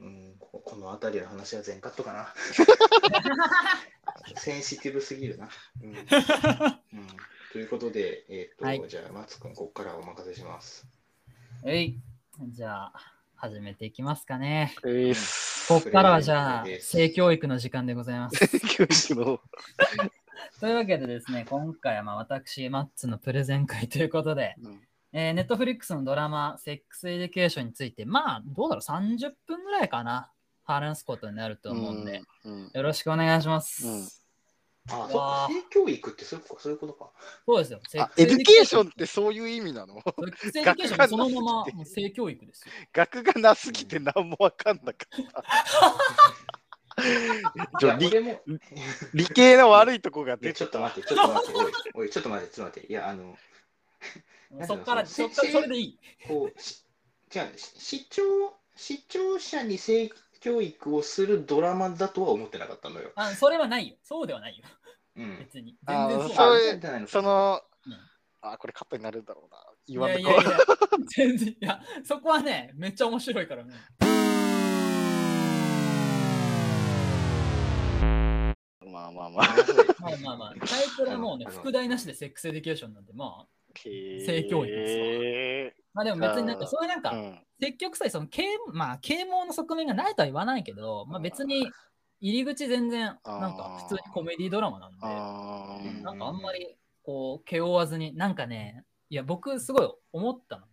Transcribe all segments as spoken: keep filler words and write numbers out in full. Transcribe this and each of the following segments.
うん、こ, この辺りの話は全カットかな。センシティブすぎるな。うんうん、ということで、えー、っと、はい、じゃあ松君、ここからお任せします。えい、じゃあ始めていきますかね。えー、ここからはじゃあ、えー、性教育の時間でございます。性教育のというわけでですね、今回はまあ私マッツのプレゼン会ということで、うん、えー、ネットフリックスのドラマセックスエデュケーションについて、まあどうだろう、さんじゅっぷんぐらいかな話すことになると思うんで、うん、よろしくお願いします、うん。ああ、そうか、性教育ってそういうことか。そうですよ。あ、エデュケーションってそういう意味なの？セックスエデュケーションそのまま性教育ですよ。学がなすぎて何もわかんなかった。ちょ 理, 理系の悪いとこが出ちゃった。ちょっと待って、ちょっと待って、おい、おい、ちょっと待って、ちょっと待って、いや、あの、そっから、そっからそれでいい。こう、じゃあ、視聴、視聴者に性教育をするドラマだとは思ってなかったのよ。あ、それはないよ。そうではないよ。うん、別に。全然そうじゃないのかな。その、うん、あ、これカットになるんだろうな。言わんでこう。いやいやいや、全然、いや、そこはね、めっちゃ面白いからね。まあまあまあまあまあまあ、タイトルはもうね、副題なしでセックスエデュケーションなんで、まあ性教育ですわ。まあでも別になんかそういうなんか、うん、積極さ、その啓、まあ啓蒙の側面がないとは言わないけど、まあ別に入り口全然なんか普通にコメディドラマなんで、あ、なんかあんまりこう気負わずに、なんかね、いや僕すごい思ったの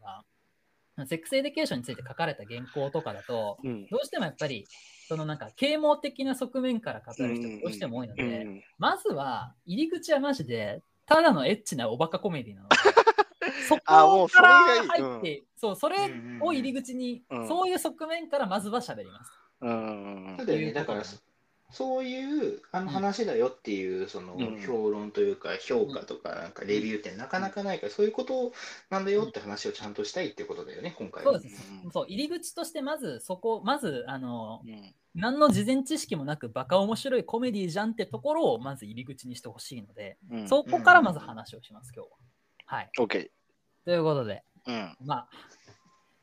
が、セックスエデュケーションについて書かれた原稿とかだと、うん、どうしてもやっぱりそのなんか啓蒙的な側面から語る人がどうしても多いので、うんうんうん、まずは入り口はマジでただのエッチなおバカコメディなのでそこから入って、そう、それを入り口に、うん、そういう側面からまずは喋ります、うんうん、ね、だからそういうあの話だよっていう、うん、その評論というか評価とかなんかレビューってなかなかないから、うん、そういうことなんだよって話をちゃんとしたいってことだよね、今回は。そうです、うん、そう、入り口としてまずそこ、まずあの、うん、何の事前知識もなくバカ面白いコメディじゃんってところをまず入り口にしてほしいので、うん、そこからまず話をします、うん、今日は。はい。OK。ということで、うん、まあ。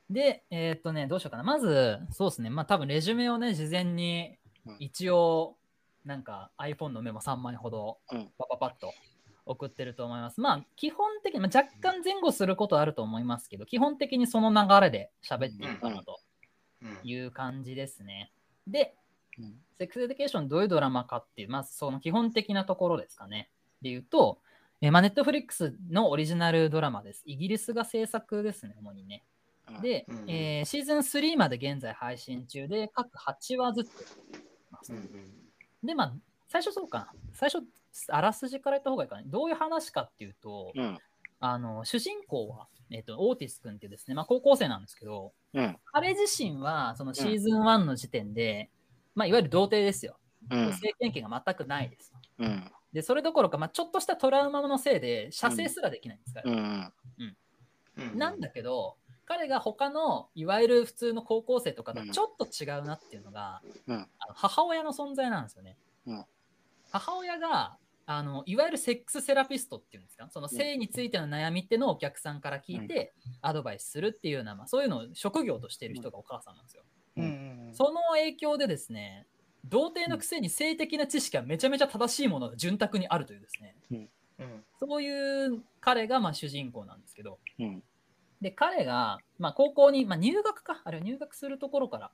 で、えー、っとね、どうしようかな。まず、そうですね、まあ多分レジュメをね、事前に一応なんか iPhone のメモさんまいほどパパパッと送ってると思います、うん。まあ基本的に、まあ、若干前後することあると思いますけど、基本的にその流れで喋っていくかなという感じですね、うんうんうん。で、うん、セックスエデュケーションどういうドラマかっていう、まあその基本的なところですかねでいうと、えー、まあネットフリックスのオリジナルドラマです。イギリスが制作ですね、主にね。で、うん、えー、シーズンスリーまで現在配信中で、各はちわずつます、うんうん。で、まあ、最初そうかな。最初、あらすじから言った方がいいかな。どういう話かっていうと、うん、あの主人公は、えーと、オーティス君っていうですね、まあ、高校生なんですけど、うん、彼自身はそのシーズンワンの時点で、うん、まあ、いわゆる童貞ですよ。うん、性経験が全くないです。うん、で、それどころか、まあ、ちょっとしたトラウマのせいで、射精すらできないんですから、うんうんうん。なんだけど、彼が他のいわゆる普通の高校生とかとちょっと違うなっていうのが、うん、あの母親の存在なんですよね、うん、母親があのいわゆるセックスセラピストっていうんですか、その性についての悩みってのをお客さんから聞いてアドバイスするっていうような、まあ、そういうのを職業としている人がお母さんなんですよ、うんうんうん、その影響でですね、童貞のくせに性的な知識はめちゃめちゃ正しいものが潤沢にあるというですね、うんうん、そういう彼がまあ主人公なんですけど、うん、で彼が、まあ、高校に、まあ、入学かあれは入学するところから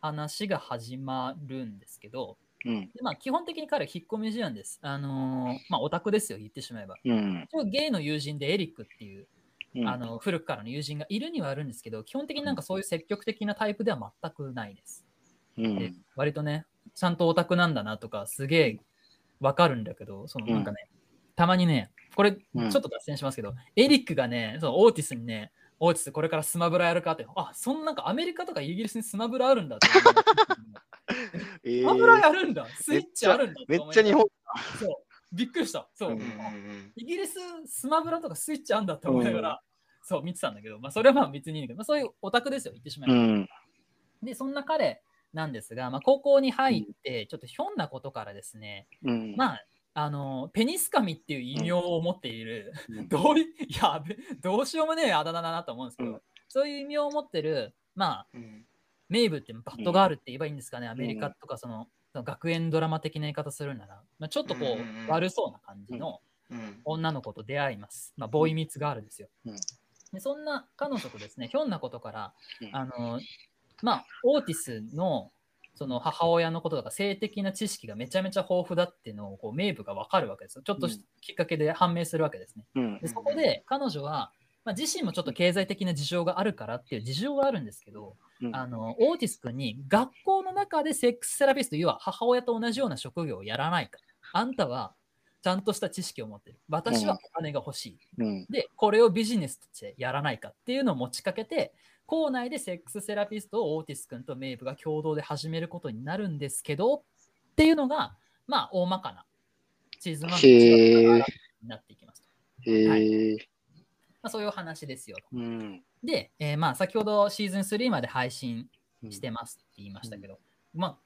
話が始まるんですけど、うん、でまあ、基本的に彼は引っ込み思案です、あのーまあ、オタクですよ、言ってしまえば、うん、ゲイの友人でエリックっていう、うん、あの古くからの友人がいるにはあるんですけど、基本的になんかそういう積極的なタイプでは全くないです、うん、で割とね、ちゃんとオタクなんだなとかすげえわかるんだけど、そのなんかね、うん、たまにね、これちょっと脱線しますけど、うん、エリックがね、そのオーティスにね、オーティスこれからスマブラやるかって、あ、そんなんかアメリカとかイギリスにスマブラあるんだって、えー、スマブラやるんだ、スイッチあるんだ、めっちゃ、めっちゃ日本、そうびっくりした、そう、うんうんうん、イギリススマブラとかスイッチあるんだって思いながら、うん、そう見てたんだけど、まあ、それはまあ別にいいんだけど、まあ、そういうオタクですよ、言ってしまえば、うん、でそんな彼なんですが、まあ、高校に入ってちょっとひょんなことからですね、うん、まああのペニスカミっていう異名を持っている、うん、どういやどうしようもねえあだ名だなと思うんですけど、うん、そういう異名を持ってる、まあ、うん、名舞ってバッドガールって言えばいいんですかね、うん、アメリカとかその、その学園ドラマ的な言い方するなら、まあ、ちょっとこう、うん、悪そうな感じの女の子と出会います、まあ、ボーイミーツガールですよ、うん、でそんな彼女とですねひょんなことから、うん、あのまあオーティスのその母親のこととか性的な知識がめちゃめちゃ豊富だっていうのをこう名部が分かるわけですよ。ちょっときっかけで判明するわけですね、うん、でそこで彼女は、まあ、自身もちょっと経済的な事情があるからっていう事情はあるんですけど、うん、あのオーティス君に学校の中でセックスセラピスト、要は母親と同じような職業をやらないか、あんたはちゃんとした知識を持ってる、私はお金が欲しい、うん、でこれをビジネスとしてやらないかっていうのを持ちかけて、校内でセックスセラピストをオーティス君とメイブが共同で始めることになるんですけどっていうのが、まあ大まかなチーズマンの力になっていきますと。へ、はいまあ、そういう話ですよと、うん、で、えー、まあ先ほどシーズンスリーまで配信してますって言いましたけど、うん、ま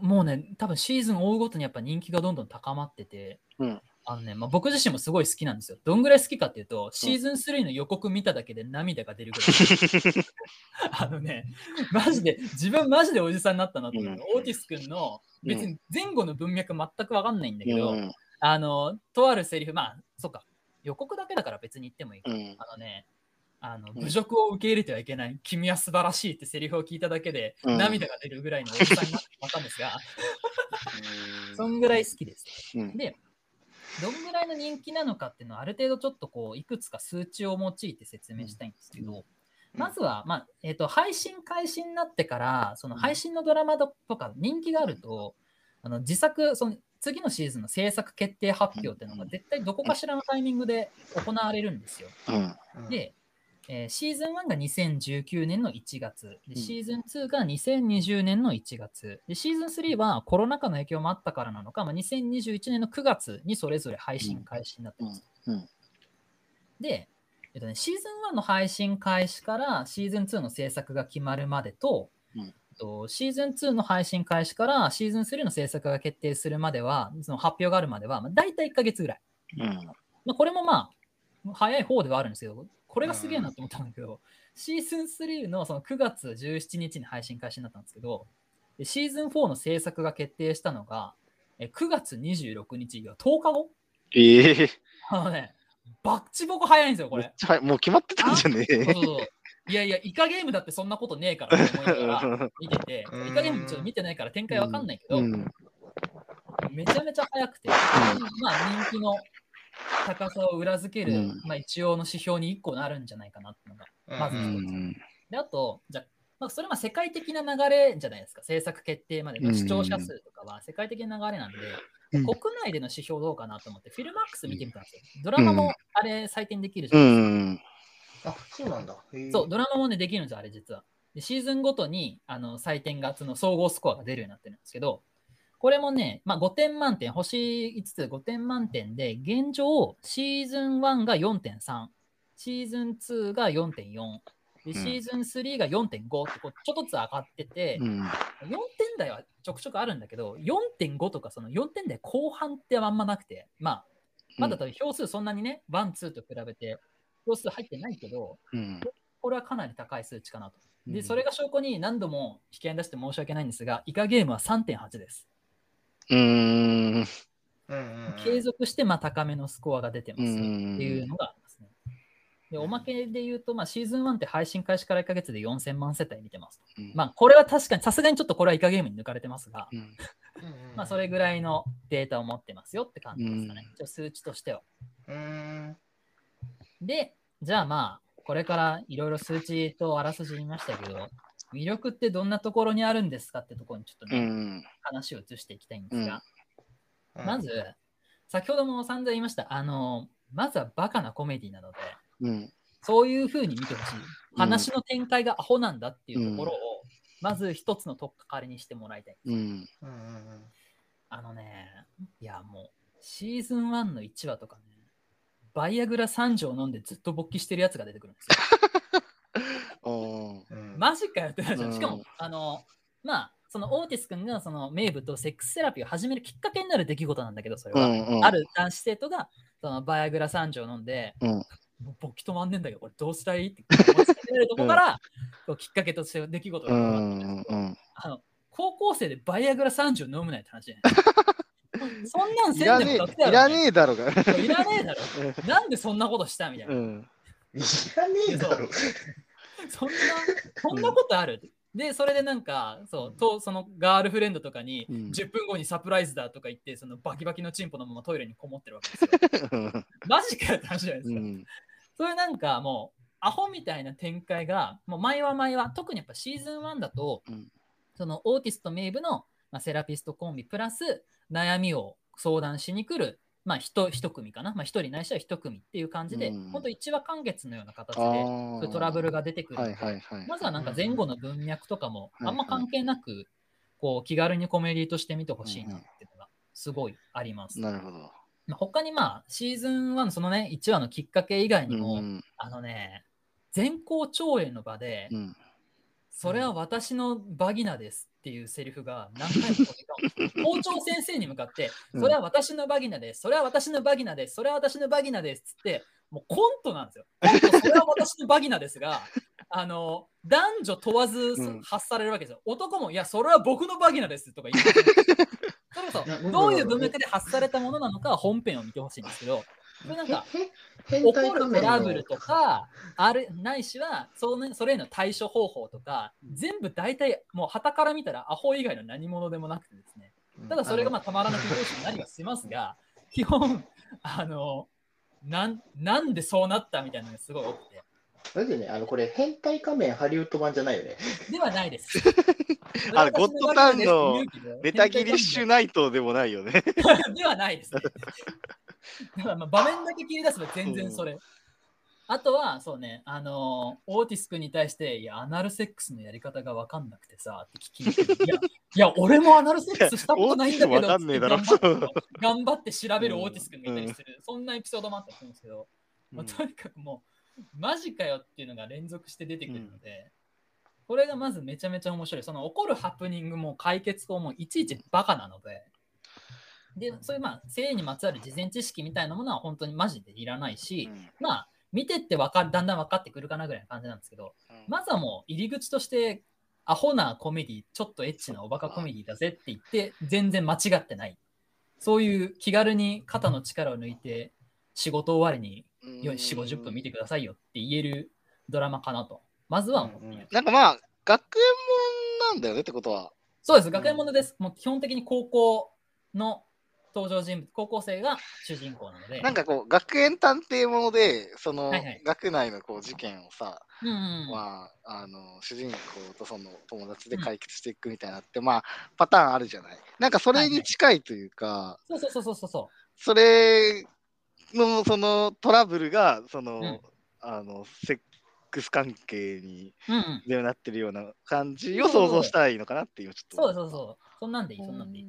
あもうね多分シーズンを追うごとにやっぱ人気がどんどん高まってて、うんあのねまあ、僕自身もすごい好きなんですよ。どんぐらい好きかっていうと、シーズンスリーの予告見ただけで涙が出るぐらい、うん、あのねマジで自分マジでおじさんになったなと思う、うん、オーティス君の別に前後の文脈全く分かんないんだけど、うん、あのとあるセリフ、まあそっか予告だけだから別に言ってもいい、うん、あのねあの侮辱を受け入れてはいけない、うん、君は素晴らしいってセリフを聞いただけで、うん、涙が出るぐらいのおじさんになってまったんですがそんぐらい好きです、うん、でどんぐらいの人気なのかっていうのはある程度ちょっとこういくつか数値を用いて説明したいんですけど、うん、まずは、まあえー、と配信開始になってからその配信のドラマとか人気があると、うん、あの自作その次のシーズンの制作決定発表っていうのが絶対どこかしらのタイミングで行われるんですよ、うん、で、えー、シーズンワンがにせんじゅうきゅうねんのいちがつで、シーズンツーがにせんにじゅうねんのいちがつで、シーズンスリーはコロナ禍の影響もあったからなのか、まあ、にせんにじゅういちねんのくがつにそれぞれ配信開始になってます、うんうんうん、で、えっとね、シーズンワンの配信開始からシーズンツーの制作が決まるまでと、うん、えっと、シーズンツーの配信開始からシーズンスリーの制作が決定するまでは、その発表があるまでは、まあ、大体いっかげつぐらい、うんまあ、これもまあ早い方ではあるんですけど、これがすげえなと思ったんだけど、シーズンスリーのそのくがつじゅうしちにちに配信開始になったんですけど、シーズンフォーの制作が決定したのがくがつにじゅうろくにち、とおかご。ええー。あのね、バッチボコ早いんですよ、これ。もう決まってたんじゃねえ。そうそうそういやいや、イカゲームだってそんなことねえからと思いながら見てて、イカゲームちょっと見てないから展開わかんないけど、うんうん、めちゃめちゃ早くて、まあ人気の高さを裏付ける、うんまあ、一応の指標にいっこなるんじゃないかなっていうのがまず一つ、うん、であとじゃあ、まあ、それは世界的な流れじゃないですか、制作決定まで、まあ、視聴者数とかは世界的な流れなんで、うん、国内での指標どうかなと思って、うん、フィルマックス見てみたんですよ。ドラマもあれ採点できるじゃないですか、うん、あそうなんだ。そうドラマもねできるんですよあれ実は。でシーズンごとにあの採点がその総合スコアが出るようになってるんですけど、これもね、まあ、ごてんまんてん、星いつつごてんまんてんで、現状、シーズンワンが よんてんさん、シーズンツーが よんてんよん、でシーズンスリーが よんてんご ってこうちょっとずつ上がってて、うん、よんてんだいはちょくちょくあるんだけど、よんてんご とかそのよんてんだいこう半ってあんまなくて、まあ、まだ多分票数そんなにね、いち、にと比べて票数入ってないけど、うん、これはかなり高い数値かなと。で、それが証拠に何度も引き合い出して申し訳ないんですが、イカゲームは さんてんはち です。うーん継続してまあ高めのスコアが出てますっていうのがありますね。でおまけで言うと、まあ、シーズンワンって配信開始からいっかげつでよんせんまんせたい見てますと、うんまあ、これは確かにさすがにちょっとこれはイカゲームに抜かれてますが、うん、まあそれぐらいのデータを持ってますよって感じですかね、うん、数値としては。うんでじゃあまあこれからいろいろ数値とあらすじ言いましたけど、魅力ってどんなところにあるんですかってところにちょっとね、うん、話を移していきたいんですが、うん、まず先ほども散々言いましたあのまずはバカなコメディなので、うん、そういう風に見てほしい、話の展開がアホなんだっていうところを、うん、まず一つの取っかかりにしてもらいたいんです、うん、あのねいやもうシーズンワンのいちわとかね、バイアグラさんじょう飲んでずっと勃起してるやつが出てくるんですよおマジかよってなっちゃう。しかもあのまあそのオーティス君がそのメイブとセックスセラピーを始めるきっかけになる出来事なんだけど、それは、うんうん、ある男子生徒がそのバイアグラさんじょう飲んで、うん、勃起止まんねんだけどこれどうしたいって思ってるとこから、うん、きっかけとして出来事があの高校生でバイアグラさんじゅう飲むなって話じゃないそんなんせんでもいらねえだろがいらねえだろなんでそんなことしたみたいな、うん、いらねえだろそんなそんなことある、うんでそれでなんかそうとそのガールフレンドとかにじゅっぷんごにサプライズだとか言って、うん、そのバキバキのチンポのままトイレにこもってるわけですよマジかよって話じゃないですか、うん、そういうなんかもうアホみたいな展開がもう前は前は特にやっぱシーズンワンだと、うん、そのオーティスとメイブの、まあ、セラピストコンビプラス悩みを相談しに来るまあ、一組かな、まあ、一人ないしは一組っていう感じで、うん、本当一話完結のような形でそういうトラブルが出てくるので、はいはいはい、まずはなんか前後の文脈とかもあんま関係なく、はいはい、こう気軽にコメディとして見てほしいなっていうのがすごいあります。なるほど。まあ、他にまあシーズンワンのそのねいちわのきっかけ以外にも、うん、あのね全校朝礼の場で、うん、それは私のバギナです。っていうセリフが何回も校長先生に向かってそれは私のバギナですそれは私のバギナですそれは私のバギナですつってもうコントなんですよコントそれは私のバギナですがあの男女問わず発されるわけですよ、うん、男もいやそれは僕のバギナですとか言ってそれこそどういう文脈で発されたものなのか本編を見てほしいんですけどなんか起こるトラブルとかあるないしは そ, のそれへの対処方法とか全部大体もう旗から見たらアホ以外の何者でもなくてですねただそれがまあたまらなく上司になりはしますが基本あの な, んなんでそうなったみたいなのがすごい多くてだってねあのこれ変態仮面ハリウッド版じゃないよねではないですあのゴッドタンのネタ切りシュナイトでもないよねではないですねだからまあ場面だけ切り出せば全然それ、うん、あとはそうねあのー、オーティス君に対していやアナルセックスのやり方が分かんなくてさって聞きいやいや俺もアナルセックスしたことないんだけどだ頑, 張頑張って調べるオーティス君がいたりする、うん、そんなエピソードもあったりするんですけど、うんまあ、とにかくもうマジかよっていうのが連続して出てくるので、うん、これがまずめちゃめちゃ面白いその起こるハプニングも解決法もいちいちバカなのででそういうまあ性にまつわる事前知識みたいなものは本当にマジでいらないし、うん、まあ見てってわかだんだん分かってくるかなぐらいの感じなんですけど、うん、まずはもう入り口としてアホなコメディちょっとエッチなおバカコメディだぜって言って全然間違ってないそういう気軽に肩の力を抜いて仕事終わりに よんじゅうごじゅっぷん見てくださいよって言えるドラマかなとまずは思って、うんうん、なんかまあ学園もんなんだよねってことはそうです学園ものです、うん、もう基本的に高校の登場人物高校生が主人公なのでなんかこう学園探偵ものでその、はいはい、学内のこう事件をさ、うんうんまあ、あの主人公とその友達で解決していくみたいなって、うん、まあパターンあるじゃないなんかそれに近いというか、はいはい、そうそうそうそうそうそれのそのトラブルがその、うん、あのセックス関係に、うんうん、なってるような感じを想像したいのかなっていうちょっとそうそうそうそんなんでいいそんなんでいい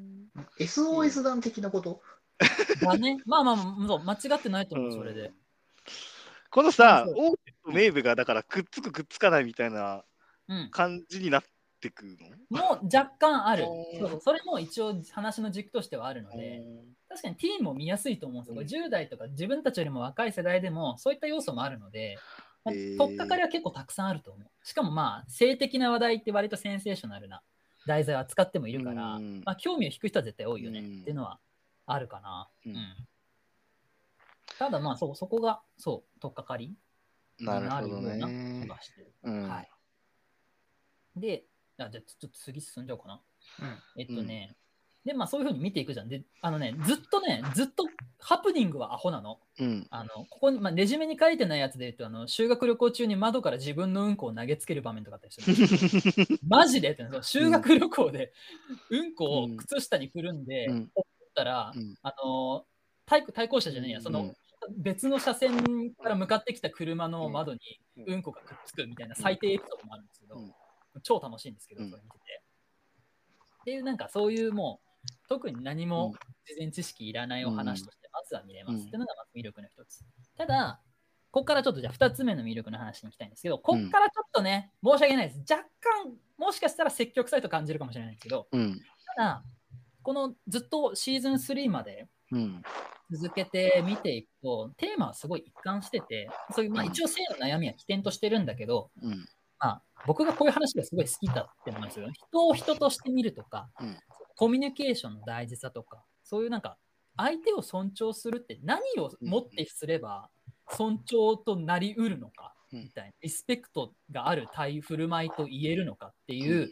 エスオーエス 団的なこと、うん、だねまあまあ、まあ、間違ってないと思う、うん、それでこのさオーティスとメイブがだからくっつくくっつかないみたいな感じになってくるの、うん、もう若干あるそうそれも一応話の軸としてはあるので確かにティーンも見やすいと思うんですよ、うん、じゅう代とか自分たちよりも若い世代でもそういった要素もあるので、まあ、取っかかりは結構たくさんあると思うしかもまあ性的な話題って割とセンセーショナルな題材を扱ってもいるから、うんまあ、興味を引く人は絶対多いよね、うん、っていうのはあるかな、うんうん、ただまあ そ, そこがそう取っかかりなるほどね、うんはい、であじゃあちょっと次進んじゃおうかな、うん、えっとね、うん、でまあそういうふうに見ていくじゃんであのねずっとねずっとハプニングはアホなの、うん、あのここに、まあ、レジュメに書いてないやつで言うとあの修学旅行中に窓から自分のうんこを投げつける場面とかあったりしてるマジでって修学旅行でうんこを靴下にくるんで、うん、怒ったら、うん、あの 対, 対向車じゃないやその、うん、別の車線から向かってきた車の窓にうんこがくっつくみたいな最低エピソードもあるんですけど、うん、超楽しいんですけどそれ見てて、うん、っていうなんかそういうもう特に何も事前知識いらないお話としてまずは見れます、うん、っていうのがまず魅力の一つ。ただここからちょっとじゃあふたつめの魅力の話に行きたいんですけどここからちょっとね、うん、申し訳ないです若干もしかしたら積極臭いと感じるかもしれないんですけど、うん、ただこのずっとシーズンスリーまでうん、続けて見ていくとテーマはすごい一貫してて、そういうまあ一応性の悩みは起点としてるんだけど、うんまあ、僕がこういう話がすごい好きだって思うんですよね。人を人として見るとか、うん、コミュニケーションの大事さとか、そういうなんか相手を尊重するって何をもってすれば尊重となりうるのかみたいな、リスペクトがある対振る舞いと言えるのかっていう、うん、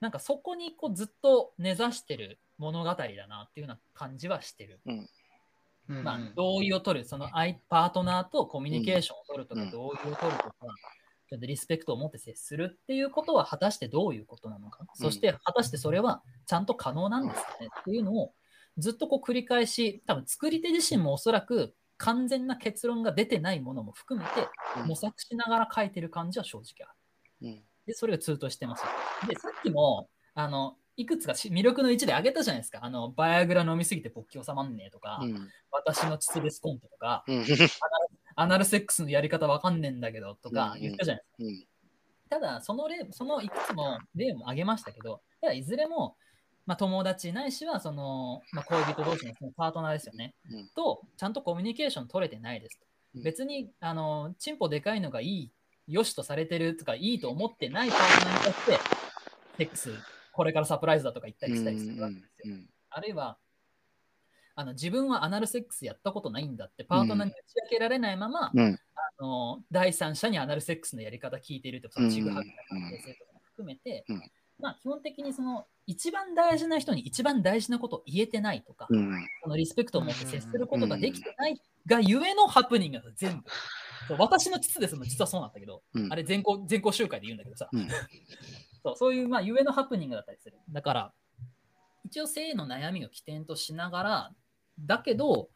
なんかそこにこうずっと根ざしてる物語だなっていうような感じはしてる、うんうんまあ、同意を取る、そのパートナーとコミュニケーションを取るとか、うん、同意を取るとか、ちょっとリスペクトを持って接するっていうことは果たしてどういうことなのか、うん、そして果たしてそれはちゃんと可能なんですかねっていうのをずっとこう繰り返し、多分作り手自身もおそらく完全な結論が出てないものも含めて模索しながら書いてる感じは正直ある、うん、でそれがツーとしてます。でさっきもあのいくつか魅力のいちで挙げたじゃないですか。あのバイアグラ飲みすぎて勃起収まんねえとか、うん、私の秩父コントとか、うん、ア, ナアナルセックスのやり方わかんねえんだけどとか言ったじゃないですか、うんうん、ただそ の, 例そのいくつも例も挙げましたけど、ただいずれも、まあ、友達ないしはその、まあ、恋人同士 の, そのパートナーですよね、うん、とちゃんとコミュニケーション取れてないですと、うん、別にあのチンポでかいのがいいよしとされてるとかいいと思ってないパートナーにとってセックスこれからサプライズだとか言ったりしたりするわけですよ、うんうんうん、あるいはあの自分はアナルセックスやったことないんだってパートナーに打ち明けられないまま、うん、あの第三者にアナルセックスのやり方聞いてるとか、うんうん、そのちぐはぐな関係性とかも含めて、うんうんまあ、基本的にその一番大事な人に一番大事なことを言えてないとか、うん、そのリスペクトを持って接することができてないがゆえのハプニングが全部そう私の実ですも実はそうなんだけど、うん、あれ全校全校集会で言うんだけどさ、うんそう、そういうまあゆえのハプニングだったりする。だから一応性の悩みを起点としながらだけど、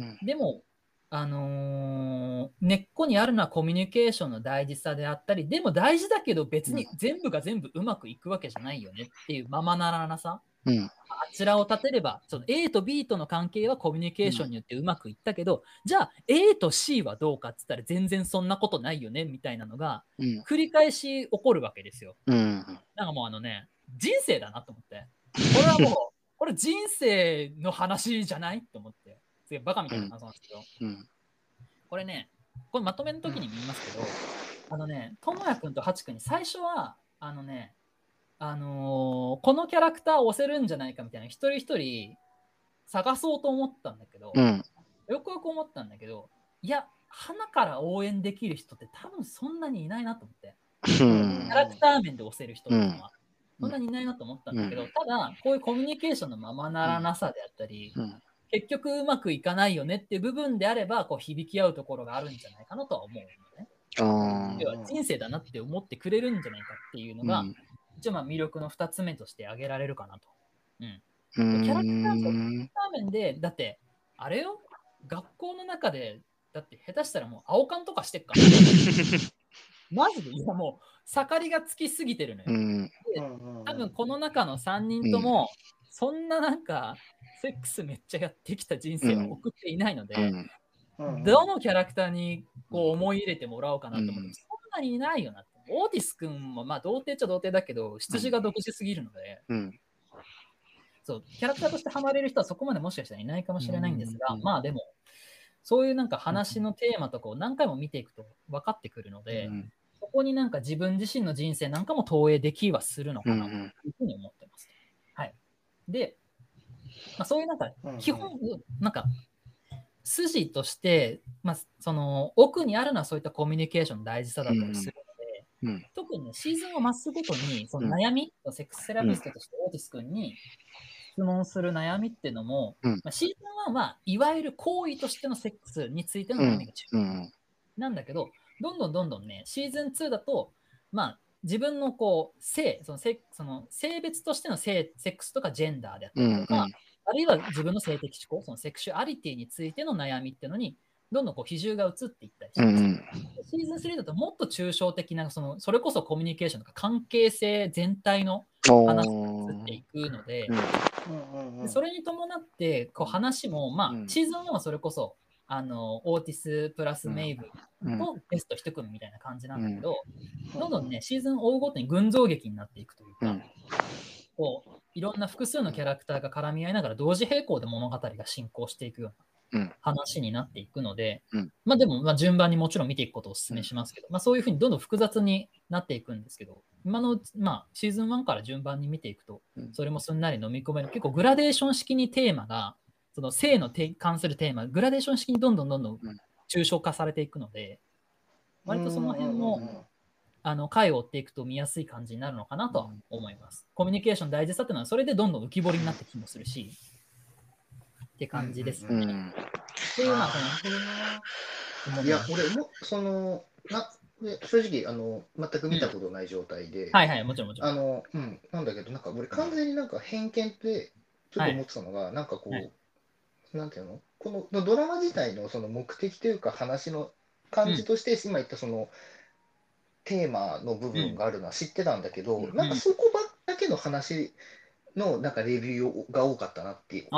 うん、でも、あのー、根っこにあるのはコミュニケーションの大事さであったり、でも大事だけど別に全部が全部うまくいくわけじゃないよねっていうままならなさ、うん、あちらを立てればその A と B との関係はコミュニケーションによってうまくいったけど、うん、じゃあ A と C はどうかって言ったら全然そんなことないよねみたいなのが繰り返し起こるわけですよ、うん、なんかもうあのね人生だなと思ってこれはもうこれ人生の話じゃないと思ってすげえバカみたいな話なんですけど、うんうん、これねこれまとめの時に見ますけど、うん、あのねともやくんとはちくんに最初はあのねあのー、このキャラクターを押せるんじゃないかみたいな一人一人探そうと思ったんだけど、うん、よくよく思ったんだけどいや花から応援できる人って多分そんなにいないなと思ってキャラクター面で押せる人っていうのはそんなにいないなと思ったんだけど、うん、ただこういうコミュニケーションのままならなさであったり、うんうん、結局うまくいかないよねっていう部分であればこう響き合うところがあるんじゃないかなとは思うのね。要は人生だなって思ってくれるんじゃないかっていうのが、うん一応まあ魅力のふたつめとして挙げられるかなと、うん、キャラクターとキャラクター面でだってあれよ学校の中でだって下手したらもう青缶とかしてっからマジでいやもう盛りがつきすぎてるのよ、うん、で多分この中のさんにんともそんななんかセックスめっちゃやってきた人生を送っていないので、うんうん、どのキャラクターにこう思い入れてもらおうかなと思って、うん、そんなにいないよなって。オーティス君もまあ童貞っちゃ童貞だけど羊が独自すぎるので、うん、そうキャラクターとしてハマれる人はそこまでもしかしたらいないかもしれないんですが、うんうんうん、まあでもそういうなんか話のテーマとかを何回も見ていくと分かってくるので、うん、そこになんか自分自身の人生なんかも投影できはするのかなというふうに思ってます、うんうん、はいで、まあ、そういうなんか基本なんか筋として、まあ、その奥にあるのはそういったコミュニケーションの大事さだったりする、うんうん、特に、ね、シーズンを増すごとにその悩み、うん、セックスセラピストとしてオーティス君に質問する悩みっていうのも、うんまあ、シーズンいちはいわゆる行為としてのセックスについての悩みが中心、うん、なんだけどどんどんどんどんねシーズンにだと、まあ、自分のこう性その性、その性別としての性セックスとかジェンダーであったりとか、うんうん、あるいは自分の性的思考そのセクシュアリティについての悩みっていうのにどんどんこう比重が移っていったりします、うんうん、シーズンさんだともっと抽象的な そ, のそれこそコミュニケーションとか関係性全体の話が移っていくの で,、うん、でそれに伴ってこう話も、まあうん、シーズンいちはそれこそあのオーティスプラスメイブとゲスト一組みたいな感じなんだけど、うんうん、どんどんねシーズンを追うごとに群像劇になっていくというか、うん、こうろんな複数のキャラクターが絡み合いながら同時並行で物語が進行していくような話になっていくので、うん、まあでもまあ順番にもちろん見ていくことをお勧めしますけど、うん、まあそういうふうにどんどん複雑になっていくんですけど、今の、まあ、シーズンワンから順番に見ていくとそれもすんなり飲み込める、結構グラデーション式にテーマがその性の関するテーマグラデーション式にどんどんどんどん抽象化されていくので、割とその辺もあの回を追っていくと見やすい感じになるのかなとは思います。コミュニケーション大事さっていうのはそれでどんどん浮き彫りになって気もするしって感じですね。うんうん、っていうのはこのいや俺もそのなで正直あの全く見たことない状態で、うん、はいはいもちろんもちろんあの、うん、なんだけどなんか俺完全になんか偏見ってちょっと思ってたのが、はい、なんかこう、はい、なんていうのこのドラマ自体のその目的というか話の感じとして、うん、今言ったそのテーマの部分があるのは知ってたんだけど、うん、なんかそこだけの話のなんかレビューが多かったなって思ってた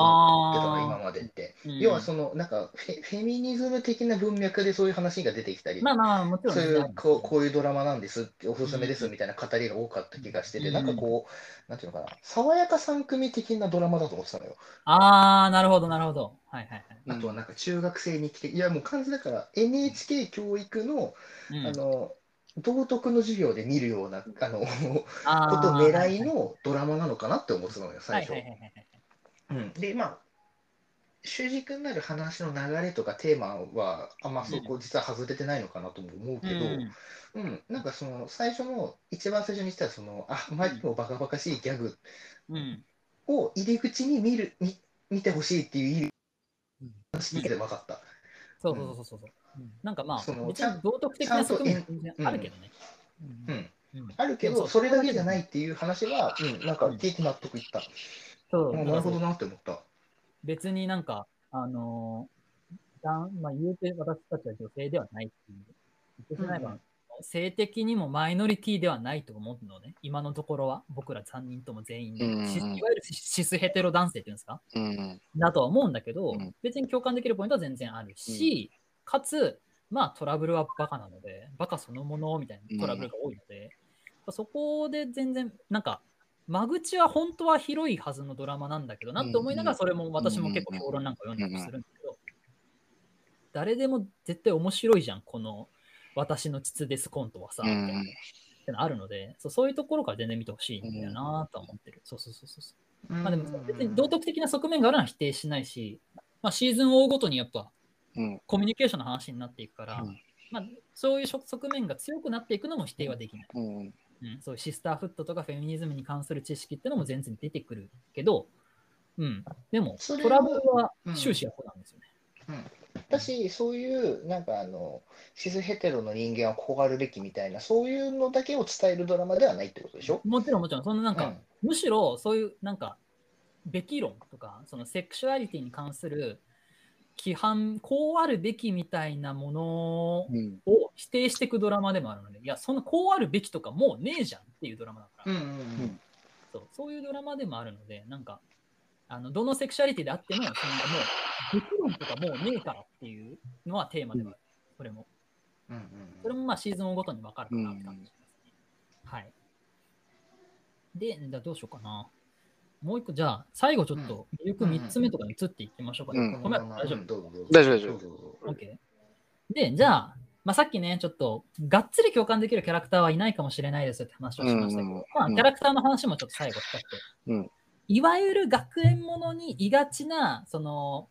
の今までって、うん、要はそのなんかフェ、フェミニズム的な文脈でそういう話が出てきたり、まあまあもちろんそういうこう、こういうドラマなんですっておすすめですみたいな語りが多かった気がしてて、うん、なんかこうなんていうのかな爽やかさん組的なドラマだと思ってたのよ。ああなるほどなるほど、はいはいはい、あとはなんか中学生に来ていやもう完全だから エヌエイチケー 教育の、うん、あの道徳の授業で見るようなあのあこと狙いのドラマなのかなって思ってたのよ最初、はいはいはいはい、うん、でまあ主軸になる話の流れとかテーマはあんまそこ実は外れてないのかなとも思うけど、うんうん、なんかその最初の一番最初にしたらそのあまりにもバカバカしいギャグを入り口に見る見、見てほしいっていう話で分かった、うん、そうそうそうそう、うんなんかまあそのちゃん道徳的な側面あるけどね、うんうんうん、あるけどそれだけじゃないっていう話は、うん、なんか聞いて納得いった、うん、そうなるほどなって思った。別になんかあのーまあ、言うて私たちは女性ではないっていう、うんうん、性的にもマイノリティではないと思うのね今のところは僕らさんにんとも全員で、うんうん、いわゆるシスヘテロ男性っていうんですか、うんうん、だとは思うんだけど、うん、別に共感できるポイントは全然あるし、うんかつ、まあ、トラブルはバカなのでバカそのものみたいなトラブルが多いので、うん、そこで全然なんか間口は本当は広いはずのドラマなんだけどなって思いながらそれも私も結構評論なんか読んだりするんだけど、誰でも絶対面白いじゃんこの私の膣ですコントはさみたいな、うん、ってのあるので そ, そういうところから全然見てほしいんだよなと思ってる。そうそうそうそう、まあ、でも別に道徳的な側面があるのは否定しないし、まあ、シーズンを追うごとにやっぱうん、コミュニケーションの話になっていくから、うんまあ、そういう側面が強くなっていくのも否定はできない、うんうん、そういうシスターフッドとかフェミニズムに関する知識ってのも全然出てくるけど、うん、でもトラブルは終始はそうなんですよね、うんうん、私そういうなんかあのシスヘテロの人間はこうあるべきみたいなそういうのだけを伝えるドラマではないってことでしょ。もちろんもちろんそのなんか、うん、むしろそういうなんかべき論とかそのセクシュアリティに関する規範こうあるべきみたいなものを否定していくドラマでもあるので、うん、いやそのこうあるべきとかもうねえじゃんっていうドラマだから、うんうんうん、そう、そういうドラマでもあるのでなんかあのどのセクシュアリティであってもそのもうべき論とかもうねえからっていうのはテーマでもある、うん、それも、うんうんうん、それもまあシーズンごとに分かるかなって感じですね、うんうん、はい。でだどうしようかなもう一個じゃあ最後ちょっと魅力みっつめとかに移っていきましょうか、ねうん、ごめん大丈夫、うん、大丈夫大丈夫 OK でじゃあ、まあ、さっきねちょっとがっつり共感できるキャラクターはいないかもしれないですって話をしましたけど、うんうんまあ、キャラクターの話もちょっと最後したくて、うん、いわゆる学園ものにいがちなその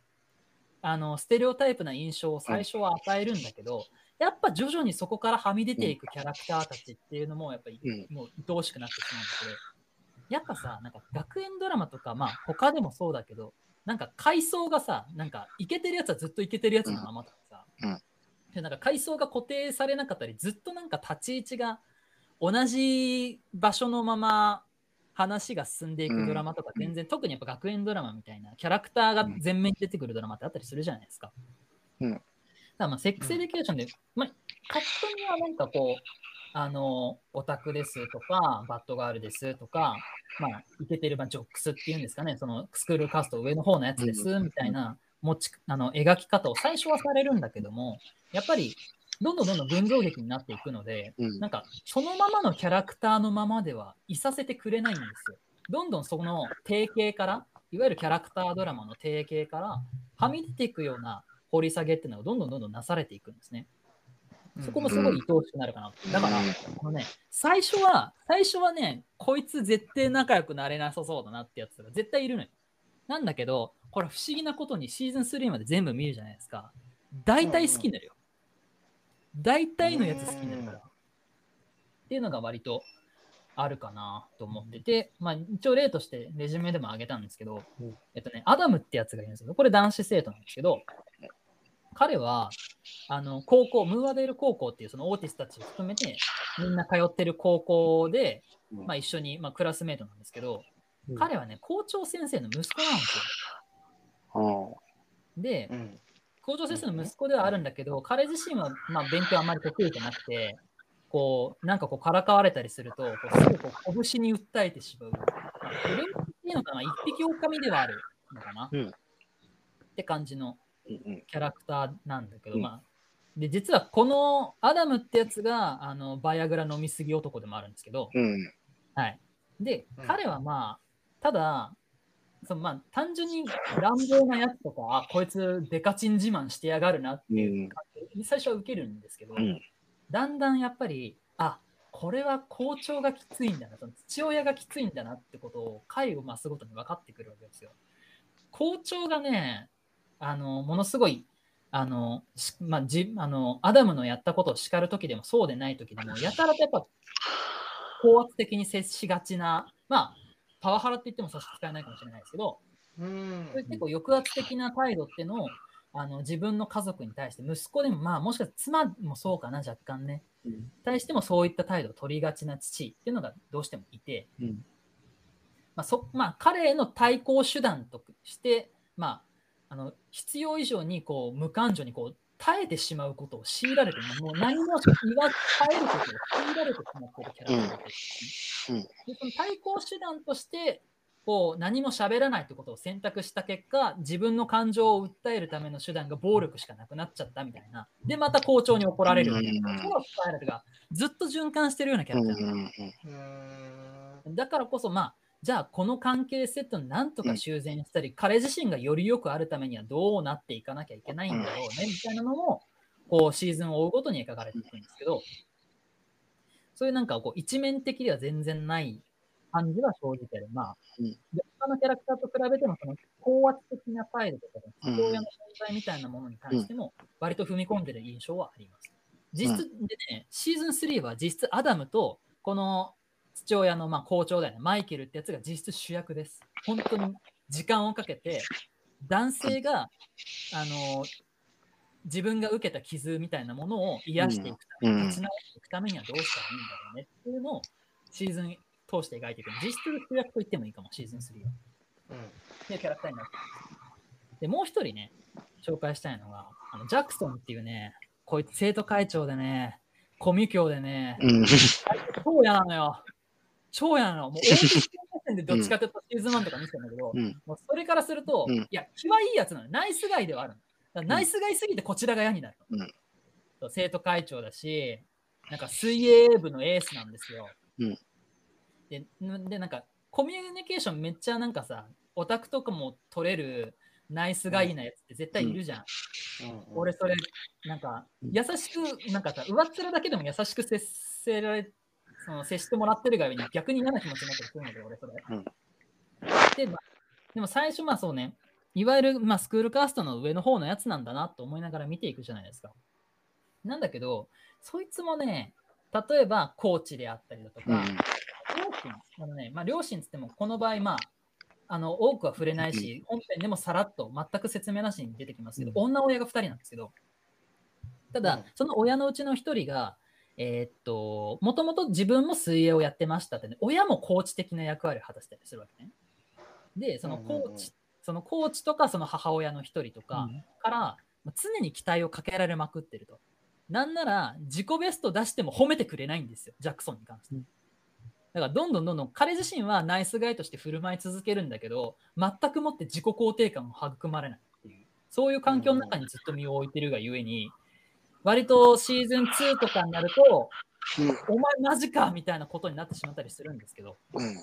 あのステレオタイプな印象を最初は与えるんだけど、うん、やっぱ徐々にそこからはみ出ていくキャラクターたちっていうのもやっぱり、うん、もう愛おしくなってしまうのでやっぱさなんか学園ドラマとかまあ他でもそうだけどなんか階層がさなんかイケてるやつはずっとイケてるやつのままださ、うん、でなんか階層が固定されなかったりずっとなんか立ち位置が同じ場所のまま話が進んでいくドラマとか全然、うん、特にやっぱ学園ドラマみたいなキャラクターが前面に出てくるドラマってあったりするじゃないですか、うん、だからまあセックスエデュケーションで、まあ、カットにはなんかこうあのオタクですとかバッドガールですとかまあイケてるジョックスっていうんですかねそのスクールカースト上の方のやつですみたいな持ちあの描き方を最初はされるんだけどもやっぱりどんどんどんどん群像劇になっていくのでなんかそのままのキャラクターのままではいさせてくれないんですよ。どんどんその定型から、いわゆるキャラクタードラマの定型からはみ出ていくような掘り下げっていうのがどんどんどんどんなされていくんですね。そこもすごい愛おしくなるかなって。だからこの、ね、最初は最初はね、こいつ絶対仲良くなれなさそうだなってやつが絶対いるのよ。なんだけどこれ不思議なことにシーズンスリーまで全部見るじゃないですか。大体好きになるよ。大体のやつ好きになるからっていうのが割とあるかなと思ってて、まあ、一応例としてレジュメでも挙げたんですけど、えっとね、アダムってやつがいるんですけど、これ男子生徒なんですけど、彼はあの高校、ムーアデール高校っていうそのオーティスたちを含めてみんな通ってる高校で、まあ、一緒に、まあ、クラスメートなんですけど、うん、彼はね校長先生の息子なんですよ。うん、で、うん、校長先生の息子ではあるんだけど、彼自身は、まあ、勉強あまり得意じゃなくて、こうなんかこうからかわれたりするとこうすぐこう拳に訴えてしまう。まあ、これっていうのかな、一匹狼ではあるのかな、うん、って感じのキャラクターなんだけど、うん、まあ、で実はこのアダムってやつがあのバイアグラ飲みすぎ男でもあるんですけど、うん、はい、で、うん、彼はまあただその、まあ、単純に乱暴なやつとか、あこいつデカチン自慢してやがるなっていう感じで最初は受けるんですけど、うん、だんだんやっぱりあこれは校長がきついんだな、その父親がきついんだなってことを回を増すごとに分かってくるわけですよ。校長がねあのものすごいあの、まあ、じあのアダムのやったことを叱るときでもそうでないときでもやたらとやっぱ高圧的に接しがちな、まあ、パワハラって言っても差し支えないかもしれないですけど、うん、それ結構抑圧的な態度ってのをあの自分の家族に対して、息子でも、まあ、もしかしたら妻もそうかな若干ね、うん、対してもそういった態度を取りがちな父っていうのがどうしてもいて、うん、まあそまあ、彼への対抗手段として、まああの必要以上にこう無感情にこう耐えてしまうことを強いられて、もう何もしない耐えることを強いられてしまっているキャラクターです、ね。うん、でその対抗手段としてこう何も喋らないということを選択した結果、自分の感情を訴えるための手段が暴力しかなくなっちゃったみたいな。でまた校長に怒られるみたいな。そのスパイラルがずっと循環しているようなキャラクター。だからこそまあ。じゃあこの関係セットをなんとか修繕したり、うん、彼自身がよりよくあるためにはどうなっていかなきゃいけないんだろうねみたいなのもこうシーズンを追うごとに描かれていくんですけど、そういうなんかこう一面的では全然ない感じは正直で、まあ、うん、他のキャラクターと比べてもその高圧的な態度とか父親の存在みたいなものに対しても割と踏み込んでる印象はあります。実質でね、シーズンスリーは実質アダムとこの父親のまあ校長だよね、マイケルってやつが実質主役です。本当に時間をかけて男性が、あのー、自分が受けた傷みたいなものを癒していくために、立ち直していくためにはどうしたらいいんだろうねっていうのをシーズン通して描いていく。実質主役と言ってもいいかも、シーズンスリーは。うん、っていうキャラクターになってます。で、もう一人ね、紹介したいのが、あのジャクソンっていうね、こいつ生徒会長でね、コミュ教でね、そうやなのよ。超やなの。もう、オーディション目線でどっちかというとシーズンワンとか見てたんだけど、うん、もうそれからすると、うん、いや、気はいいやつなの。ナイスガイではあるの。だナイスガイすぎてこちらが嫌になるの、うん。生徒会長だし、なんか水泳部のエースなんですよ。うん、で, で、なんかコミュニケーションめっちゃなんかさ、オタクとかも取れるナイスガイなやつって絶対いるじゃん。うんうんうん、俺それ、なんか優しく、なんかさ、上っ面だけでも優しく接せられて、その接してもらってるがゆえに逆に嫌な気持ちになってくるので、俺それ。うん、で, でも最初、まあそうね、いわゆる、まあ、スクールカーストの上の方のやつなんだなと思いながら見ていくじゃないですか。なんだけど、そいつもね、例えばコーチであったりだとか、うん、両親、あのね、まあ、両親つってもこの場合、まあ、あの多くは触れないし、本編でもさらっと全く説明なしに出てきますけど、うん、女親がふたりなんですけど、ただ、うん、その親のうちのひとりが、えー、っともともと自分も水泳をやってましたって、ね、親もコーチ的な役割を果たしたりするわけね。でそのコーチ、うん、そのコーチとかその母親の一人とかから、うん、常に期待をかけられまくってると。なんなら自己ベスト出しても褒めてくれないんですよ、ジャクソンに関して。だからどんどんどんどん彼自身はナイスガイとして振る舞い続けるんだけど、全くもって自己肯定感も育まれないっていう、そういう環境の中にずっと身を置いてるがゆえに、うん、割とシーズンツーとかになると、うん、お前マジかみたいなことになってしまったりするんですけど、うん、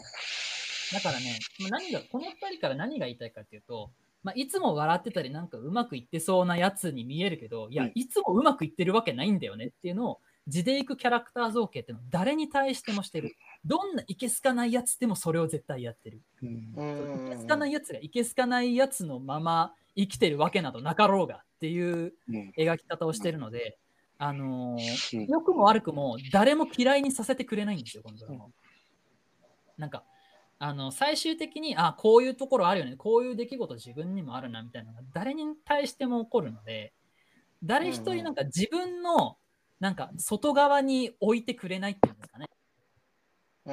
だからね、何がこのふたりから何が言いたいかっていうと、まあ、いつも笑ってたりなんかうまくいってそうなやつに見えるけど、いや、いつもうまくいってるわけないんだよねっていうのを地でいくキャラクター造形っていうのは誰に対してもしてる。どんないけすかないやつでもそれを絶対やってる。うん、いけすかないやつがいけすかないやつのまま生きてるわけなどなかろうがっていう描き方をしてるので、あのー、良くも悪くも誰も嫌いにさせてくれないんですよ、今度は。なんかあの最終的にあこういうところあるよね、こういう出来事自分にもあるなみたいなのが誰に対しても起こるので、誰一人なんか自分のなんか外側に置いてくれないっていうんですかね。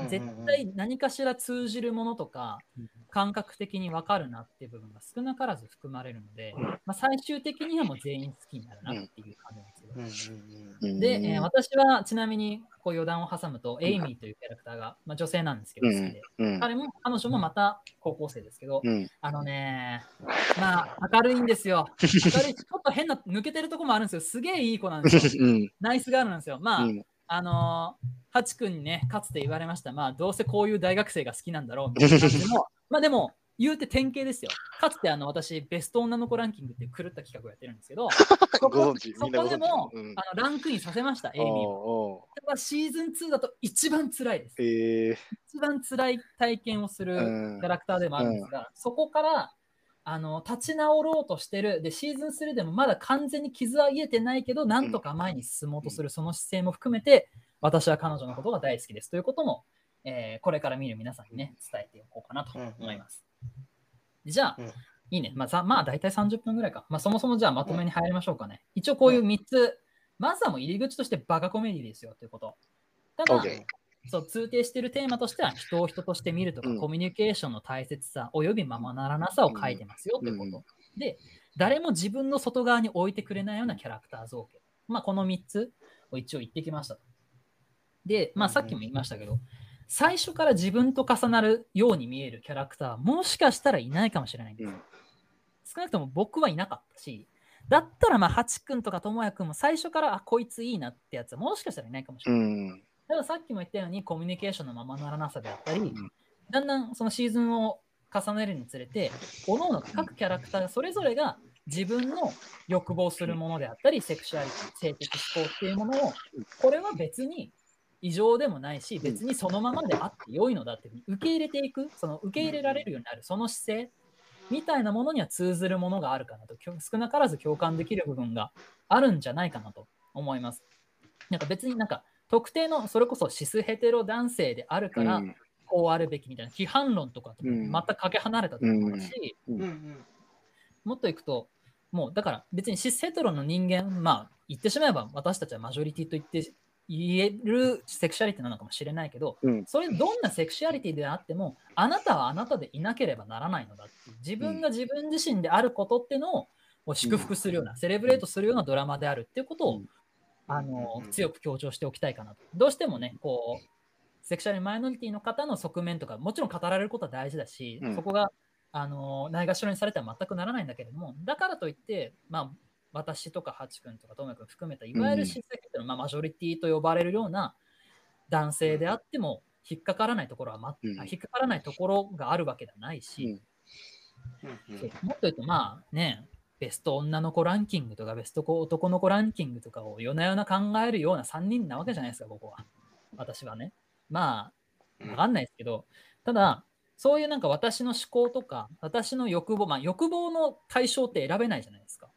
絶対何かしら通じるものとか感覚的に分かるなっていう部分が少なからず含まれるので、まあ、最終的にはもう全員好きになるなっていう感じなんですよ。で、えー、私はちなみにこう余談を挟むとエイミーというキャラクターが、まあ、女性なんですけど好きで、彼も彼女もまた高校生ですけど、あのね、まあ明るいんですよ。明るい、ちょっと変な抜けてるとこもあるんですよ。すげえいい子なんですよ。ナイスガールなんですよ。まああのー、ハチ君にね、かつて言われました、まあ、どうせこういう大学生が好きなんだろうみたいな感じでも、まあでも、言うて典型ですよ。かつてあの私、ベスト女の子ランキングって狂った企画をやってるんですけど、そこでも、うん、あのランクインさせました、エイミーを。ただシーズンツーだと一番つらいです。えー、一番つらい体験をするキャラクターでもあるんですが、うんうん、そこからあの立ち直ろうとしてるで、シーズンスリーでもまだ完全に傷は癒えてないけど、なんとか前に進もうとするその姿勢も含めて、私は彼女のことが大好きですということも、えー、これから見る皆さんにね、伝えていこうかなと思います。じゃあ、いいね。まあ、まあ、大体さんじゅっぷんぐらいか。まあ、そもそもじゃあまとめに入りましょうかね。一応こういうみっつ。まずはもう入り口としてバカコメディですよということ。ただ、そう通底しているテーマとしては人を人として見るとか、うん、コミュニケーションの大切さおよびままならなさを書いてますよということ、うん、で誰も自分の外側に置いてくれないようなキャラクター造形、まあ、このみっつを一応言ってきました。で、まあ、さっきも言いましたけど、うん、最初から自分と重なるように見えるキャラクターもしかしたらいないかもしれないんです、うん、少なくとも僕はいなかったし、だったらまあハチ君とかトモヤ君も最初からあこいついいなってやつはもしかしたらいないかもしれない、うん、たださっきも言ったようにコミュニケーションのままならなさであったり、だんだんそのシーズンを重ねるにつれて、各々各キャラクターそれぞれが自分の欲望するものであったり、セクシュアリティ、性的思考っていうものを、これは別に異常でもないし、別にそのままであって良いのだって受け入れていく、その受け入れられるようになる、その姿勢みたいなものには通ずるものがあるかなと、少なからず共感できる部分があるんじゃないかなと思います。なんか別になんか特定のそれこそシスヘテロ男性であるからこうあるべきみたいな批判論とかとまたかけ離れたと思うし、もっといくともうだから別にシスヘテロの人間、まあ言ってしまえば私たちはマジョリティと言って言えるセクシュアリティなのかもしれないけど、それどんなセクシュアリティであってもあなたはあなたでいなければならないのだって、自分が自分自身であることってのを祝福するような、セレブレートするようなドラマであるっていうことをあの強く強調しておきたいかなと。どうしてもね、こうセクシュアルマイノリティの方の側面とかもちろん語られることは大事だし、うん、そこがあのないがしろにされては全くならないんだけれども、だからといって、まあ、私とかハチ君とかトム君含めたいわゆるシスヘテロの、うん、まあ、マジョリティと呼ばれるような男性であっても引っかからないところは、まうん、引っかからないところがあるわけではないし、もっと言うとまあね、ベスト女の子ランキングとかベスト男の子ランキングとかを夜な夜な考えるようなさんにんなわけじゃないですか、ここは。私はね。まあ、わかんないですけど、ただ、そういうなんか私の思考とか、私の欲望、まあ欲望の対象って選べないじゃないですか。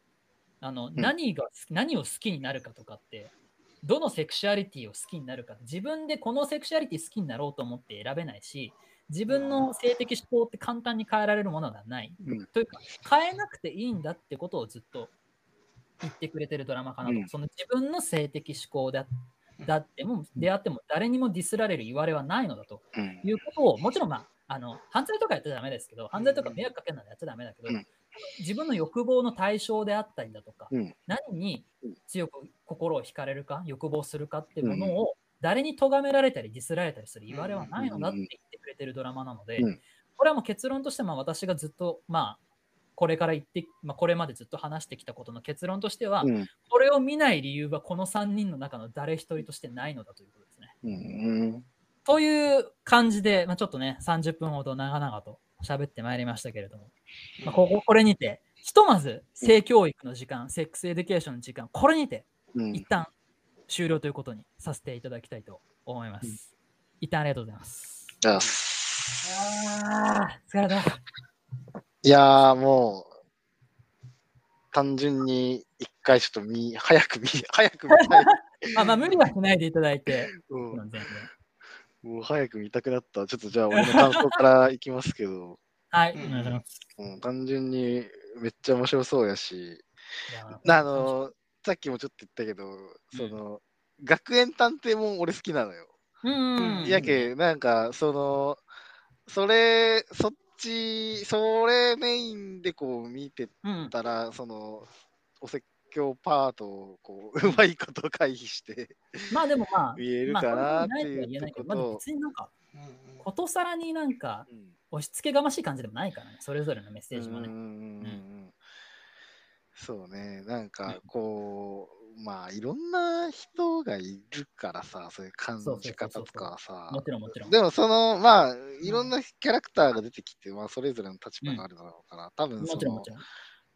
あの、何が、何を好きになるかとかって、どのセクシュアリティを好きになるか、自分でこのセクシュアリティ好きになろうと思って選べないし、自分の性的思考って簡単に変えられるものではない、うん、というか変えなくていいんだってことをずっと言ってくれてるドラマかなと、うん、その自分の性的思考だだっても出会っても誰にもディスられる言われはないのだということを、もちろん、まあ、あの犯罪とかやっちゃダメですけど、犯罪とか迷惑かけるのはやっちゃダメだけど、うん、自分の欲望の対象であったりだとか、うん、何に強く心を惹かれるか欲望するかっていうものを、うん、誰に咎められたりディスられたりする言われはないのだって言ってくれてるドラマなので、これはもう結論として、まあ私がずっと、まあこれから言って、まあ、これまでずっと話してきたことの結論としては、これを見ない理由はこのさんにんの中の誰一人としてないのだということですね。という感じで、まあ、ちょっとねさんじゅっぷんほど長々と喋ってまいりましたけれども、まあ、こ, こ, これにてひとまず性教育の時間、うん、セックスエデュケーションの時間、これにて一旦終了ということにさせていただきたいと思います、うん、一旦ありがとうございます。ああ疲れた。いやーもう単純に一回ちょっと見早く見早く見たいまあまあ無理はしないでいただいて、うん、なんですね、もう早く見たくなった。ちょっとじゃあ俺の感想からいきますけどはい、うん、単純にめっちゃ面白そうやし、やあのさっきもちょっと言ったけど、うん、その学園探偵も俺好きなのよ、うん、やけなんかそのそれそっちそれメインでこう見てたら、うん、そのおせっ教パートをこ う, うまいこと回避してまあでもまあ見えるかなっていうこと、まあ、別になんかことさらになんか押し付けがましい感じでもないからね、それぞれのメッセージもね、うん、うん、そうね、なんかこう、うん、まあいろんな人がいるからさ、そういう感じ方とかはさ、もちろんもちろん、でもそのまあいろんなキャラクターが出てきて、うん、まあそれぞれの立場があるだろうから、うん、多分そのもちろんもちろん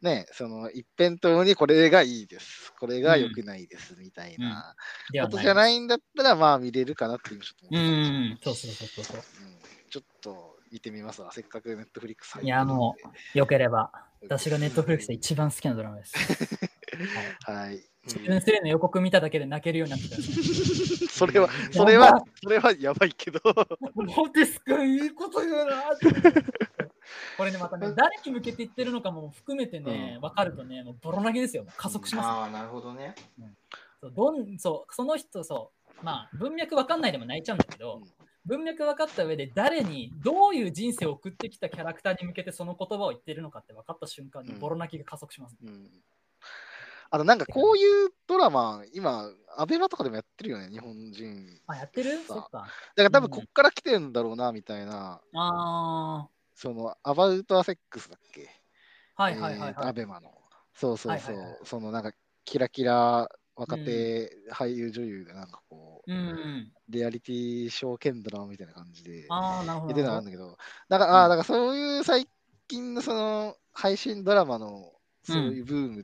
ね、その一辺倒にこれがいいですこれが良くないです、うん、みたいなことじゃないんだったら、うん、まあ見れるかなっていうちょっと思って、うん、そうそうそうそう、うん、ちょっと見てみますわ、せっかくネットフリックス入って、いやもうよければ私がネットフリックスで一番好きなドラマですはい、はい、自分スレの予告見ただけで泣けるようになってた、ね、それはそれはそれはやばいけどモテス君いいこと言うなってこれねまたね誰に向けて言ってるのかも含めてね、うん、分かるとねもうボロ投げですよ、もう加速します、ね、ああなるほどね、うん、そうどんそうその人そうまあ文脈分かんないでも泣いちゃうんだけど、うん、文脈分かった上で誰にどういう人生を送ってきたキャラクターに向けてその言葉を言ってるのかって分かった瞬間にボロ泣きが加速します、ね、うんうん、あとなんかこういうドラマ今アベマとかでもやってるよね、日本人あやってる、そっか、だから多分こっから来てるんだろうなみたいな、うん、ああそのアバウトアセックスだっけ、はいはいはい、はい、えー、アベマのそうそうそう、はいはいはい、そのなんかキラキラ若手俳優女優でなんかこう、うん、リアリティ証券ドラマみたいな感じで出てるのあるんだけど、だから、うん、あだからそういう最近のその配信ドラマのそういうブームっ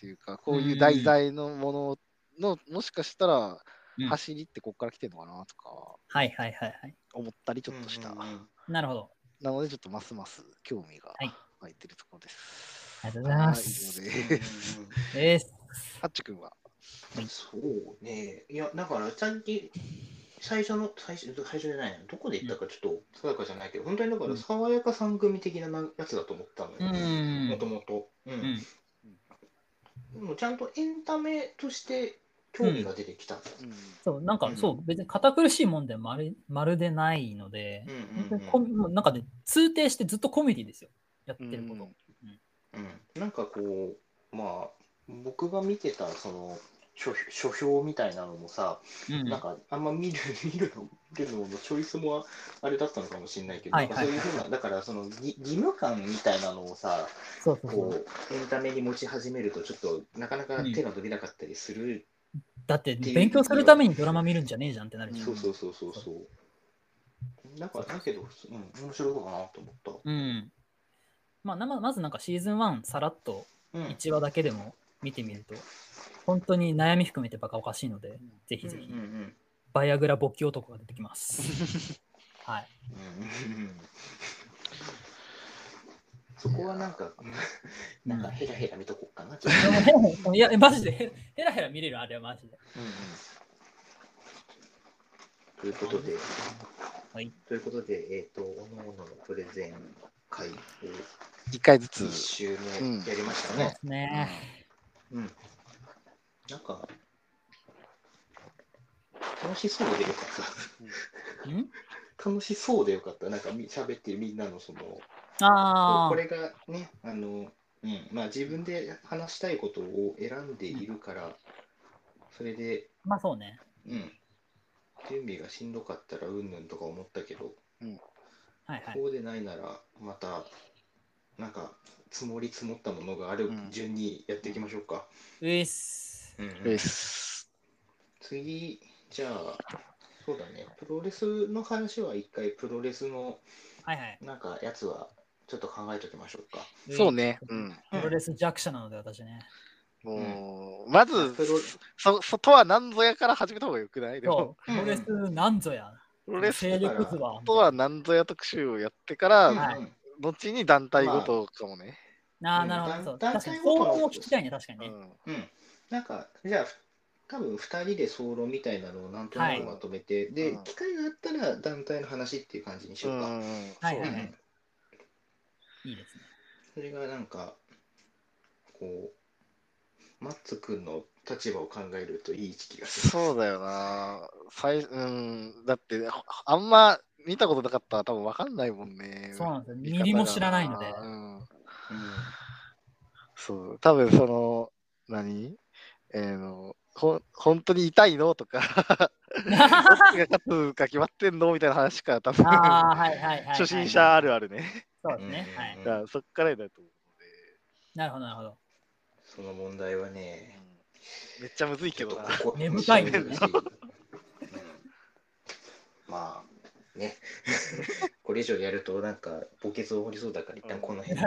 ていうか、うん、こういう題材のもののもしかしたら走りってこっから来てるのかなとか、うん、はいはいはいはい、思ったりちょっとした、うんうんうん、なるほど、なのでちょっとますます興味が湧いてるところです、はい、ありがとうございます。以上です、うんうん、ですハッチ君は、はい、そうね、いやだからさっき最初の最初、最初じゃないのどこで言ったかちょっと爽やかじゃないけど、本当にだから爽やかさん組的なやつだと思ったのよね、もともと、でもちゃんとエンタメとして興味が出てきた、うんうん、そうなんか、うん、そう別に堅苦しいもんでまるまるでないので、うんうんうん、なんかね通底してずっとコメディですよやってること、うんうんうん、なんかこうまあ僕が見てたその書, 書評みたいなのもさ、うん、なんかあんま見る見るの見るののチョイスもあれだったのかもしれないけど、はいはいはい、そういうふうなだからその義務感みたいなのをさ、そうそうそうこうエンタメに持ち始めるとちょっとなかなか手が伸びなかったりする。うんだって勉強するためにドラマ見るんじゃねえじゃんってなるじゃん。そうそうそうそうそう。なんかだけど、うん、面白いかなと思った。うん。まあまずなんかシーズンワンさらっといちわだけでも見てみると、うん、本当に悩み含めてバカおかしいので、うん、ぜひぜひ、うんうんうん、バイアグラ勃起男が出てきます。はい。そこはなんか、なんかヘラヘラ見とこうかなちょっと。いや、マジでヘラヘラ見れるあれはマジで。うんうん、ということで、はい、ということで、えっと、おのおののプレゼン会をいっかいずついっしゅうめやりましたね。うん、ねうんうん、なんか、楽しそうでよかった。うん、楽しそうでよかった。なんか喋ってみんなのその、あこれがねあの、うんまあ、自分で話したいことを選んでいるから、うん、それでまあそうね、うん、準備がしんどかったらうんぬんとか思ったけど、うんはいはい、そうでないならまたなんか積もり積もったものがある順にやっていきましょうか。ういっす、うんうん、ういっす。次じゃあそうだね、プロレスの話は一回プロレスのなんかやつはちょっと考えておきましょうか、はいはい、そうね、うん、プロレス弱者なので私ね、もう、うん、まずそとは何ぞやから始めた方がよくない？でもプロレス何ぞや、プロレスとは何ぞや特集をやってから、はい、後に団体ごとかもね、まあ、あーなるほど、確かに総論を聞きたいね、確かにね、うんうん、なんかじゃあ多分ふたりで総論みたいなのをなんとなくまとめて、はい、で、うん、機会があったら団体の話っていう感じにしようか。うんうん、はいはいはい。いいですね。それがなんかこうマッツ君の立場を考えるといい気がする。そうだよな。最うんだってあんま見たことなかったら多分わかんないもんね。そうなんですよ。耳も知らないので。うんうん、そう多分その何えー、のほ本当に痛いのとかどっちが勝つか決まってんのみたいな話から多分初心者あるあるね。そうですね、はい、だからそっからだと思うので、なるほどなるほど、その問題はね、うん、めっちゃむずいけどな、根深いんだよねまあねこれ以上やるとなんか墓穴を掘りそうだから一旦この辺で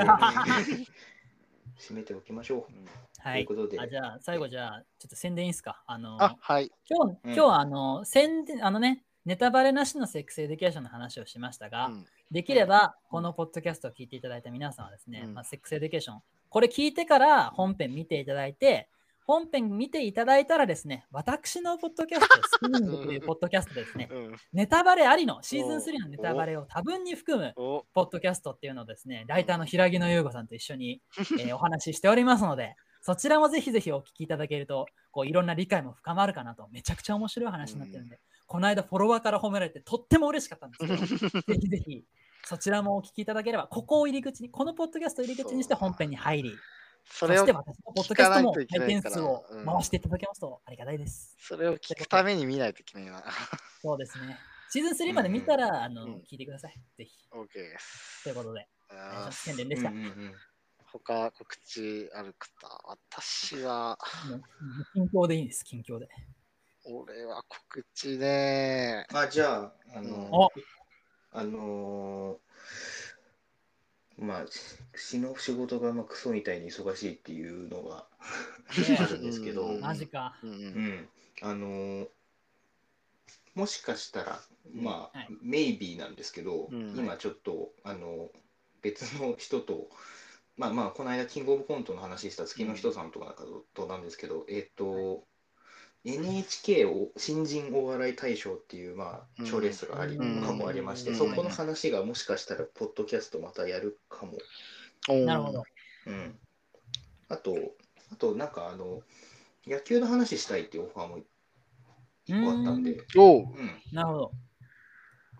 締めておきましょう。はい。ということで、あ、じゃあ最後じゃあちょっと宣伝いいですか。あのあ、はい、今日今日はあの、うん、宣伝あのねネタバレなしのセックスエデュケーションの話をしましたが、うん、できればこのポッドキャストを聞いていただいた皆さんはですね、うんまあ、セックスエデュケーションこれ聞いてから本編見ていただいて、本編見ていただいたらですね、私のポッドキャスト、スピングというポッドキャストですね、うん、ネタバレありのシーズンスリーのネタバレを多分に含むポッドキャストっていうのをですね、ライターの平木の優吾さんと一緒に、えー、お話ししておりますので、そちらもぜひぜひお聞きいただけると、こういろんな理解も深まるかなと、めちゃくちゃ面白い話になってるんで、うん、この間フォロワーから褒められてとっても嬉しかったんですけど、ぜひぜひそちらもお聞きいただければ、ここを入り口に、このポッドキャストを入り口にして本編に入り、それを聞かないといけないから、うん、回していただけますとありがたいです。それを聞くために見ないといけないな。そうですね。シーズンスリーまで見たら、うん、あの、うん、聞いてください。ぜひ。OK です。ということで、宣伝でした。うんうん、他告知ある方、私は近況でいいです。近況で。俺は告知で。あ、じゃああのあのー。まあ、死の仕事がまあクソみたいに忙しいっていうのがあるんですけど、マジか、うん、あのー、もしかしたらまあ、はい、メイビーなんですけど、うん、今ちょっとあの別の人とまあまあこの間キングオブコントの話した月の人さんとかとなんですけど、うん、えっ、ー、と、はいエヌエイチケー を新人お笑い大賞っていうまあ賞レースがあり、うん、かもありまして、うん、そこの話がもしかしたらポッドキャストまたやるかも。なるほど。うん。あとあとなんかあの野球の話したいっていうオファーもいっこあったんで、おう、うん、なるほど。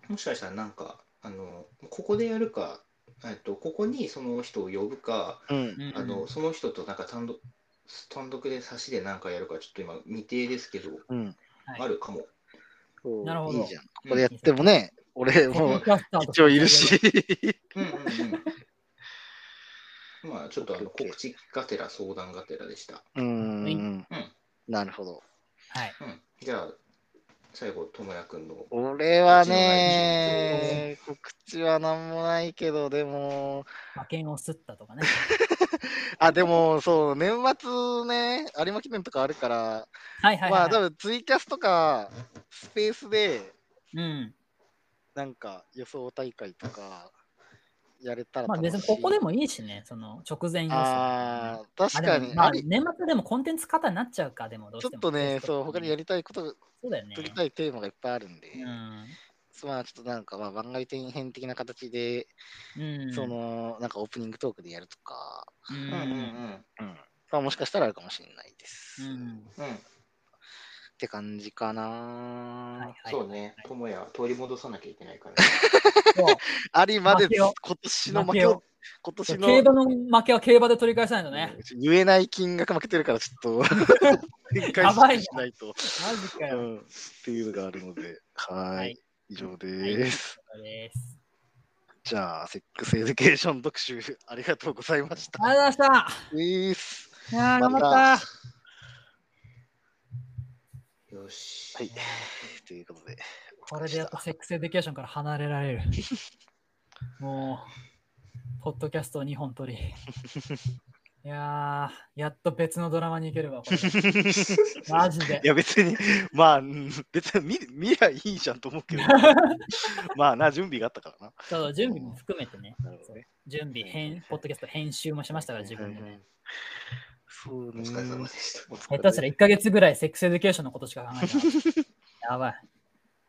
もしかしたらなんかあのここでやるか、えっとここにその人を呼ぶか、うん、あのその人となんか単独単独で差しで何かやるかちょっと今未定ですけど、うん、あるかも。なるほど。いいじゃん。ここでやってもね、うん、俺も一応いるし。うんうんうん、まあちょっとあの告知がてら相談がてらでした。うん、うん。なるほど。はい。うん、じゃあ最後ともやくんの。俺はね、告知はなんもないけどでも。馬券をすったとかね。あ、でもそう年末ね有馬記念とかあるから、はいはいはいはい、まあ多分ツイキャスとかスペースで、うん、なんか予想大会とかやれたら、まあ別にここでもいいしね、その直前予想、あ確かに、あ、まあ、年末でもコンテンツ型になっちゃうか、でもどうしてもちょっとね、そう他にやりたいことそうだよね、取りたいテーマがいっぱいあるんで、うん、まあちょっとなんかまあ番外編的な形で、うん、そのなんかオープニングトークでやるとか、うんうんうんうん、まあもしかしたらあるかもしれないです。うんうん、って感じかな、はいはいはい。そうね。ともや取り戻さなきゃいけないから、ね。ありまで今年の負けを今年の競馬の負けは競馬で取り返さないとね。言えない金額負けてるからちょっと取り返しないと。マジかよ、うん。っていうのがあるので、はい。はい、以上です、はい、です。じゃあ、セックスエデュケーション特集ありがとうございました。ありがとうございました。いいっす。ああ、頑張った。よし。はい。ということで。これでやっぱセックスエデュケーションから離れられる。もう、ポッドキャストをにほん撮り。いやー、やっと別のドラマに行ければ。マジで。いや、別に、まあ、別に見、見りゃいいじゃんと思うけど。まあな、準備があったからな。そう、準備も含めてね。なるほどね、準備、ポッドキャスト編集もしましたから、自分でね。そう、お疲れ様でした。下手したらいっかげつぐらいセックスエデュケーションのことしか考えてない。やばい。